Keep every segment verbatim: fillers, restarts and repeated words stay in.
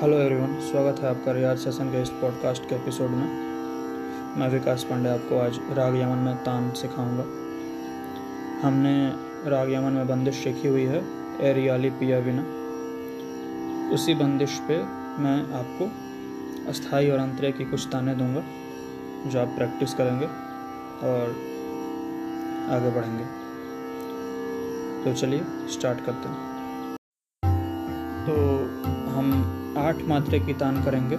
Hello everyone, स्वागत है आपका रियाज सेशन के इस पॉडकास्ट के एपिसोड में। मैं विकास पांडे आपको आज राग यामन में तान सिखाऊंगा। हमने राग यामन में बंदिश सीखी हुई है एरियाली पिया बिना। उसी बंदिश पे मैं आपको अस्थाई और अंतरे की कुछ ताने दूंगा जो आप प्रैक्टिस करेंगे और आगे बढ़ेंगे। तो चलिए स्टार्ट करते हैं। तो हम आठ मात्रा की तान करेंगे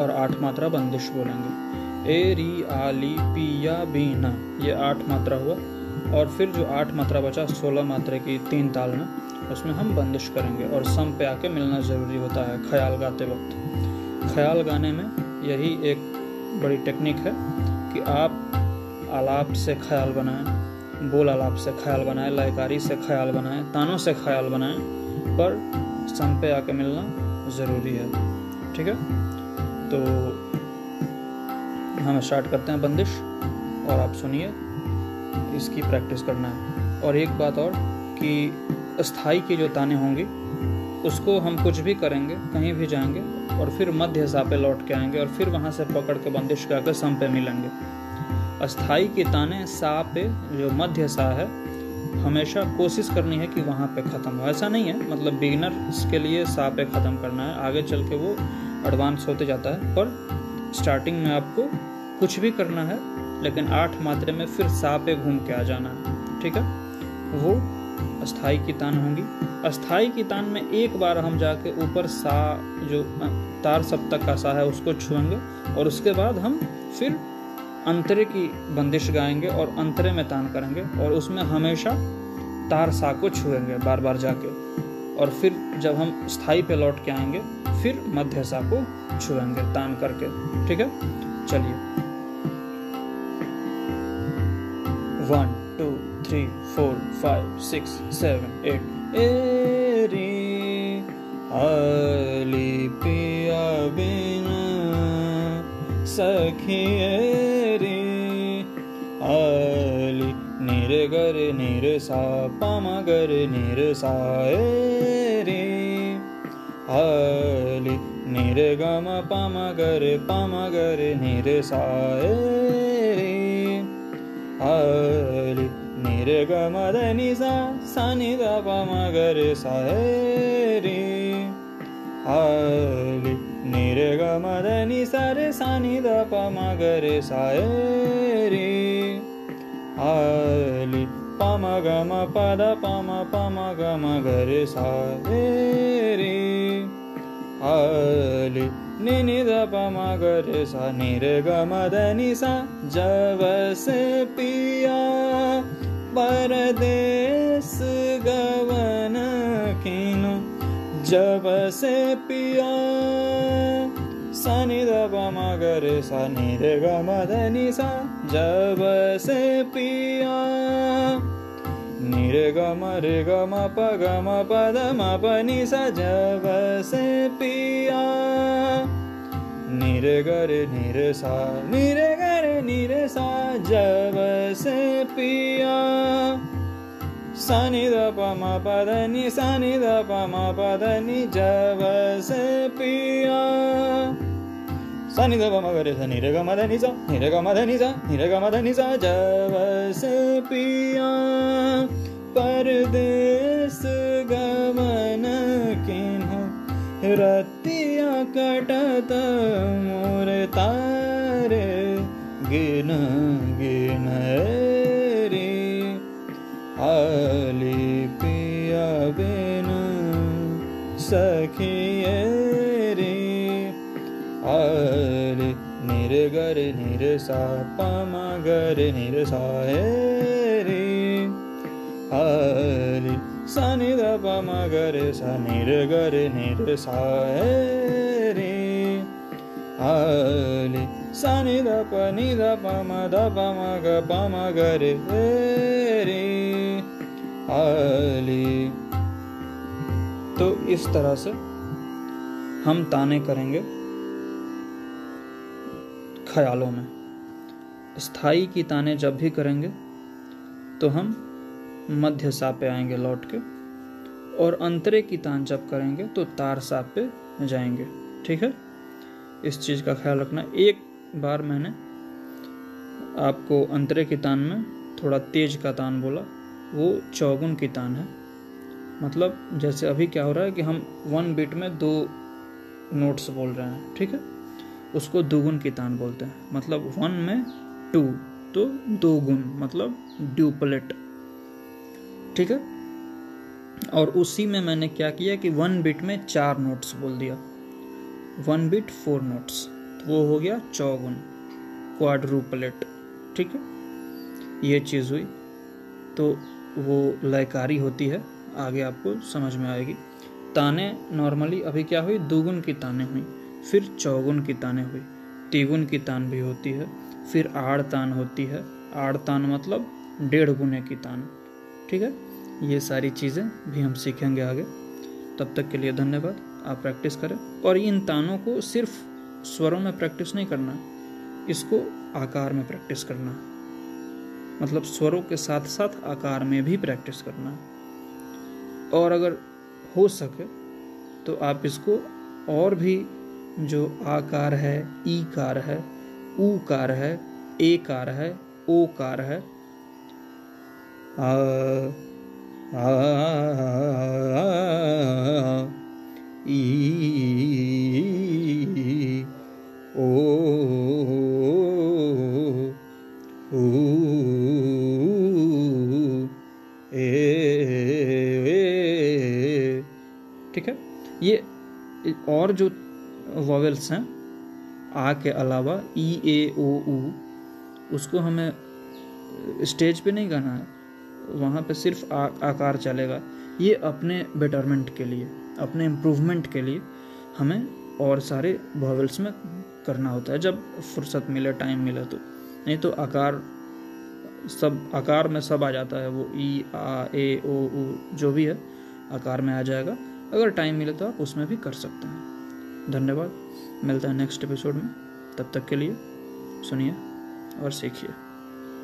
और आठ मात्रा बंदिश बोलेंगे। ए री आली पिया बीना, ये आठ मात्रा हुआ। और फिर जो आठ मात्रा बचा सोलह मात्रा की तीन ताल में, उसमें हम बंदिश करेंगे। और सम पे आके मिलना ज़रूरी होता है ख्याल गाते वक्त। ख्याल गाने में यही एक बड़ी टेक्निक है कि आप आलाप से ख्याल बनाएं, बोल आलाप से ख्याल बनाएं, लयकारी से ख्याल बनाएं, तानों से ख्याल बनाएं, पर सम पे आके मिलना ज़रूरी है। ठीक है, तो हम स्टार्ट करते हैं बंदिश और आप सुनिए, इसकी प्रैक्टिस करना है। और एक बात और कि अस्थाई की जो ताने होंगी उसको हम कुछ भी करेंगे, कहीं भी जाएंगे और फिर मध्य सा पे लौट के आएंगे और फिर वहाँ से पकड़ के बंदिश कर के सम पे मिलेंगे। अस्थाई के ताने सा पे, जो मध्य सा है, हमेशा कोशिश करनी है कि वहाँ पे ख़त्म हो। ऐसा नहीं है मतलब बिगिनर के लिए सा पे ख़त्म करना है, आगे चल के वो एडवांस होते जाता है। पर स्टार्टिंग में आपको कुछ भी करना है लेकिन आठ मात्रा में फिर सा पे घूम के आ जाना है। ठीक है, वो अस्थाई की तान होंगी। अस्थाई की तान में एक बार हम जाके ऊपर सा, जो तार सब तक का सा है, उसको छुएंगे और उसके बाद हम फिर अंतरे की बंदिश गाएंगे और अंतरे में तान करेंगे और उसमें हमेशा तार सा को छुएंगे बार बार जाके। और फिर जब हम स्थाई पे लौट के आएंगे फिर मध्य सा को छुएंगे तान करके। ठीक है, चलिए one two three four five six seven eight. एरी आली पिया बिना सखी एरी आली निरे गरे निरे सा पामा गरे निरे सा एरी आली निरे गमा पामा गरे पामा गरे निरे सा एरी आली निरे गमा दनी सा सानी दा पामा गरे सा एरी आली निरे गमा दनी सारे सानी दा पामा गरे सायरी आली पामा गमा पादा पामा पामा गमा गरे सायरी आली निनी दा पामा गरे सा निरे गमा दनी सा जब से पिया परदेस गवन कीनो जब से पिया सानी दा पामा गरे सानी रे गमा धनी सा जब से पिया निरे गमा रे गमा प गमा प दमा पनी सा जब से पिया निरे गरे निरे सा निरे गरे निरे सा जब से पिया सानी दा पामा पदनी सानी दा पामा पदनी जब से पिया सानी दा पामा गरे सा निरे गा मदनी सा निरे गा मदनी सा निरे गा मदनी सा जब से पिया परदेस गमन किन्हा रतिया कटत मोर तारे गिन गिन आली पिया बिना सखिए रे आली निरे गरे निरे सा पामा गरे निरे सा रे आली सानी दा पामा गरे सा निरे गरे निरे सा रे आली सानी दा पानी दा पामा दा पामा ग पामा गरे रे आली। तो इस तरह से हम ताने करेंगे ख्यालों में। स्थाई की ताने जब भी करेंगे तो हम मध्य सा पे आएंगे लौट के और अंतरे की तान जब करेंगे तो तार सा पे जाएंगे। ठीक है, इस चीज़ का ख्याल रखना। एक बार मैंने आपको अंतरे की तान में थोड़ा तेज का तान बोला, वो चौगुन की तान है। मतलब जैसे अभी क्या हो रहा है कि हम वन बीट में दो नोट्स बोल रहे हैं, ठीक है, उसको दोगुन की तान बोलते हैं। मतलब वन में टू तो दोगुन मतलब डुप्लेट, ठीक है। और उसी में मैंने क्या किया कि वन बीट में चार नोट्स बोल दिया, वन बीट फोर नोट्स, तो वो हो गया चौगुन क्वाड्रुपलेट, ठीक है। ये चीज़ हुई, तो वो लयकारी होती है, आगे आपको समझ में आएगी। ताने नॉर्मली अभी क्या हुई, दोगुन की ताने हुई, फिर चौगुन की ताने हुई, तीगुन की तान भी होती है, फिर आड़ तान होती है। आड़ तान मतलब डेढ़ गुने की तान, ठीक है। ये सारी चीज़ें भी हम सीखेंगे आगे। तब तक के लिए धन्यवाद। आप प्रैक्टिस करें, और इन तानों को सिर्फ स्वरों में प्रैक्टिस नहीं करना, इसको आकार में प्रैक्टिस करना है। मतलब स्वरों के साथ साथ आकार में भी प्रैक्टिस करना है। और अगर हो सके तो आप इसको और भी, जो आकार है, ई कार है, ऊ कार है, ए कार है, ओ कार है, आ, आ, आ, आ, ई ओ ठीक है। ये और जो वॉवेल्स हैं आ के अलावा, ई ए ओ ऊ, उसको हमें स्टेज पे नहीं गाना है, वहाँ पे सिर्फ आ, आकार चलेगा। ये अपने बेटरमेंट के लिए, अपने इम्प्रूवमेंट के लिए हमें और सारे वॉवेल्स में करना होता है, जब फुर्सत मिले, टाइम मिले तो। नहीं तो आकार, सब आकार में सब आ जाता है, वो ई आ ए ओ ऊ जो भी है आकार में आ जाएगा। अगर टाइम मिले तो आप उसमें भी कर सकते हैं। धन्यवाद, मिलता है नेक्स्ट एपिसोड में। तब तक के लिए सुनिए और सीखिए।